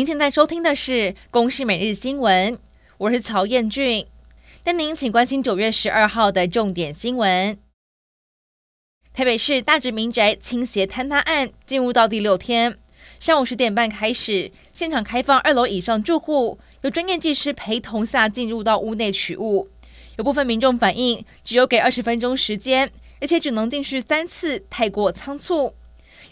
您现在收听的是《公视每日新闻》，我是曹彦俊，带您请关心9月12号的重点新闻。台北市大直民宅倾斜坍塌案进入到第6天，上午10点半开始，现场开放2楼以上住户由专业技师陪同下进入到屋内取物。有部分民众反映，只有给20分钟时间，而且只能进去3次，太过仓促。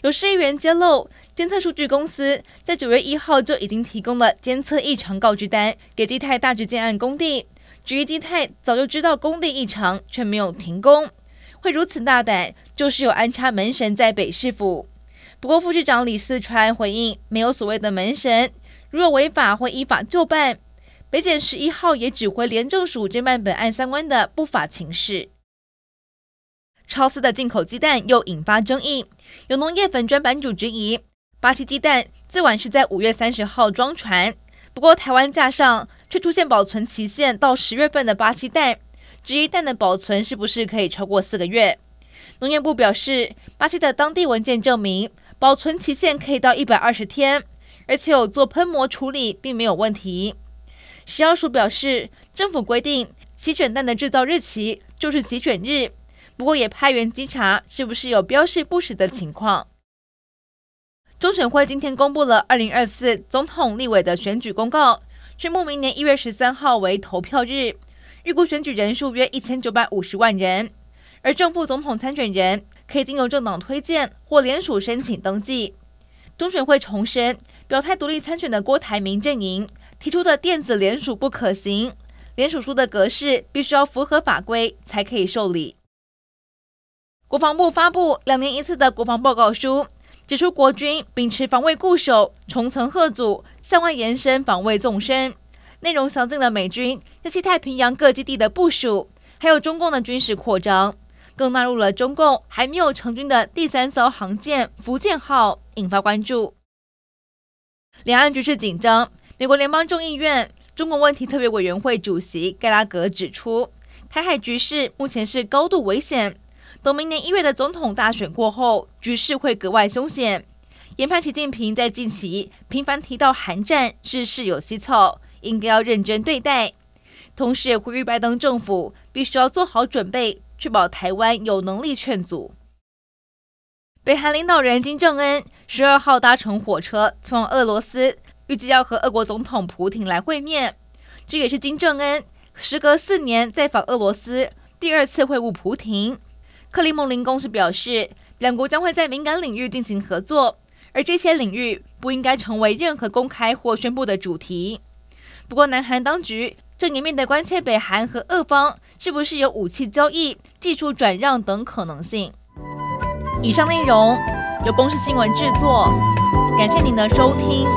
有市议员揭露，监测数据公司在9月1号就已经提供了监测异常告知单给基泰大直建案工地，质疑基泰早就知道工地异常，却没有停工。会如此大胆，就是有安插门神在北市府。不过副市长李四川回应，没有所谓的门神，如有违法会依法就办。北检11号也指挥廉政署侦办本案相关的不法情事。超市的进口鸡蛋又引发争议，有农业粉专版主质疑，巴西鸡蛋最晚是在5月30号装船，不过台湾架上却出现保存期限到10月份的巴西蛋，质疑蛋的保存是不是可以超过4个月？农业部表示，巴西的当地文件证明保存期限可以到120天，而且有做喷膜处理，并没有问题。食药署表示，政府规定洗卷蛋的制造日期就是洗卷日，不过也派员稽查是不是有标示不实的情况。中选会今天公布了2024总统立委的选举公告，宣布明年1月13号为投票日，预估选举人数约1950万人，而正副总统参选人可以经由政党推荐或联署申请登记。中选会重申，表态独立参选的郭台铭阵营提出的电子联署不可行，联署书的格式必须要符合法规才可以受理。国防部发布2年1次的国防报告书，指出国军秉持防卫固守、重层嚇阻、向外延伸防卫纵深，内容详尽了美军在西太平洋各基地的部署，还有中共的军事扩张，更纳入了中共还没有成军的第3艘航舰“福建号”，引发关注。两岸局势紧张。美国联邦众议院中国问题特别委员会主席盖拉格指出，台海局势目前是高度危险，等明年1月的总统大选过后，局势会格外凶险。研判习近平在近期频繁提到韩战是事有蹊跷，应该要认真对待。同时也呼吁拜登政府必须要做好准备，确保台湾有能力劝阻。北韩领导人金正恩12号搭乘火车前往俄罗斯，预计要和俄国总统普廷来会面，这也是金正恩时隔4年在访俄罗斯第2次会晤普廷。克里姆林宫是表示，两国将会在敏感领域进行合作，而这些领域不应该成为任何公开或宣布的主题。不过，南韩当局正严密地关切北韩和俄方是不是有武器交易、技术转让等可能性。以上内容由公视新闻制作，感谢您的收听。